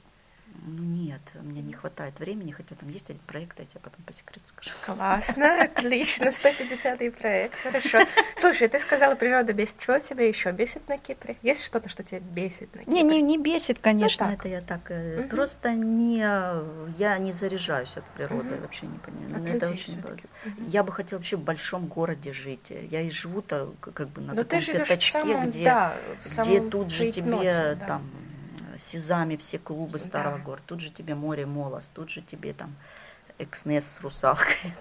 Ну нет, мне не хватает времени, хотя там есть один проект, я тебе потом по секрету скажу. Классно, отлично, 150-й проект, хорошо. Слушай, ты сказала, природа бесит. Чего тебя еще бесит на Кипре? Есть что-то, что тебя бесит на Кипре? Не бесит, конечно, ну, это я так. Просто я не заряжаюсь от природы, вообще не понимаю. Это очень... Я бы хотела вообще в большом городе жить. Я и живу-то как бы на таком пятачке, где тут же тебе там... Сезами все клубы старых гор, тут же тебе море Молос, тут же тебе там Экснес с русалкой.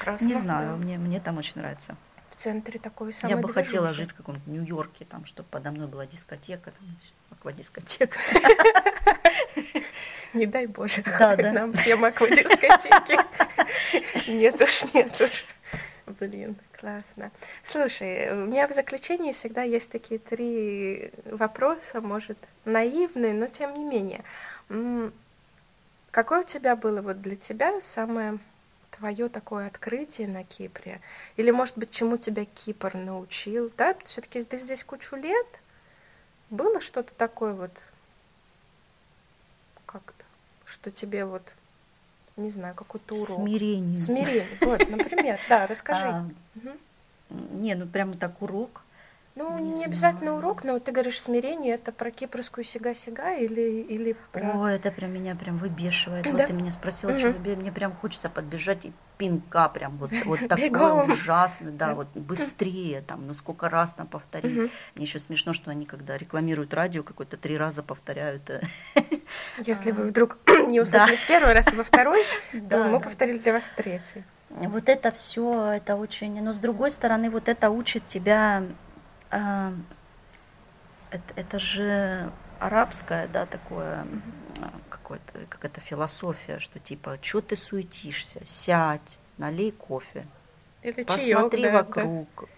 Прекрасно. Не знаю, мне там очень нравится. В центре такой самый. Я бы хотела жить в каком-нибудь Нью-Йорке, там, чтобы подо мной была дискотека, там, аквадискотека. Не дай Боже, нам всем аквадискотеки. Нет уж. Блин, классно. Слушай, у меня в заключении всегда есть такие три вопроса, может, наивные, но тем не менее. Какое у тебя было вот для тебя самое твое такое открытие на Кипре? Или, может быть, чему тебя Кипр научил? Да, все-таки ты здесь кучу лет. Было что-то такое вот как-то, что тебе вот... Не знаю, какой-то урок. Смирение. Вот, например, да, расскажи. Не, ну прямо так урок. Ну, не обязательно урок, но ты говоришь смирение, это про кипрскую сига-сига или про... О, это прям меня прям выбешивает. Вот ты меня спросила, что мне прям хочется подбежать и пинка прям вот такое ужасное, да, вот быстрее там, ну сколько раз нам повторить. Мне еще смешно, что они, когда рекламируют радио, какое-то 3 раза повторяют. Если вы вдруг не услышали в 1-й раз и во 2-й, то мы повторили для вас 3-й. Вот это все, это очень... Но с другой стороны, вот это учит тебя... Это же арабское, да, такое, какая-то философия, что типа, что ты суетишься, сядь, налей кофе, или посмотри чаёк, вокруг,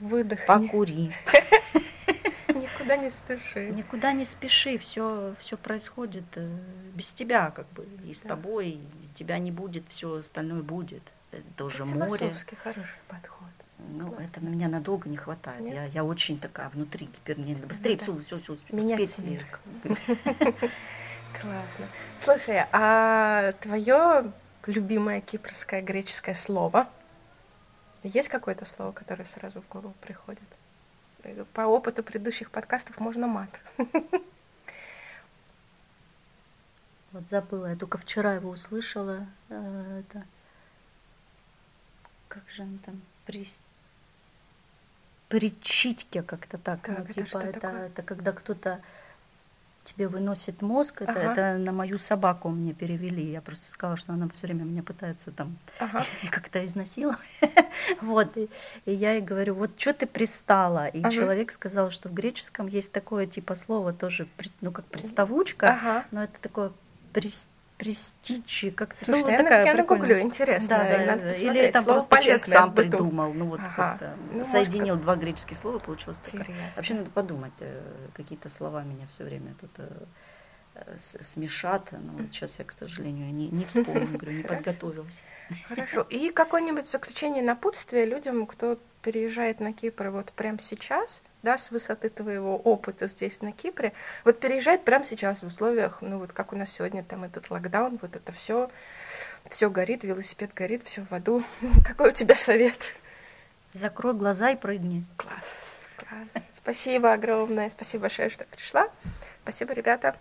да. Выдохни. Покури. Никуда не спеши. Никуда не спеши, все происходит без тебя, как бы, и с тобой, и тебя не будет, все остальное будет. тоже море. Философский хороший подход. Ну, классно. Это на меня надолго не хватает. Я очень такая внутри гипер. Мне быстрее все успеть. Классно. Слушай, а твое любимое кипрское греческое слово? Есть какое-то слово, которое сразу в голову приходит? По опыту предыдущих подкастов можно мат. Вот забыла, я только вчера его услышала. Это... Как же он там? Причитьке как-то так. Так, ну, типа это когда кто-то тебе выносит мозг, это на мою собаку мне перевели. Я просто сказала, что она все время меня пытается там как-то изнасиловать. Вот. И я ей говорю, вот что ты пристала? И человек сказал, что в греческом есть такое типа слово тоже, ну как приставучка, но это такое престичи, как-то слово такое. Я нагуглю, интересно. Да. Или там слово просто человек сам придумал. Ну вот как-то соединил два греческих слова, получилось такое. Вообще надо подумать, какие-то слова меня все время тут смешат. Но вот сейчас я, к сожалению, не вспомню, не подготовилась. Хорошо. И какое-нибудь заключение напутствие людям, кто переезжает на Кипр вот прямо сейчас, да, с высоты твоего опыта здесь на Кипре, вот переезжает прямо сейчас в условиях, ну вот как у нас сегодня там этот локдаун, вот это все горит, велосипед горит, все в аду. Какой у тебя совет? Закрой глаза и прыгни. Класс, класс. Спасибо огромное, спасибо большое, что пришла. Спасибо, ребята.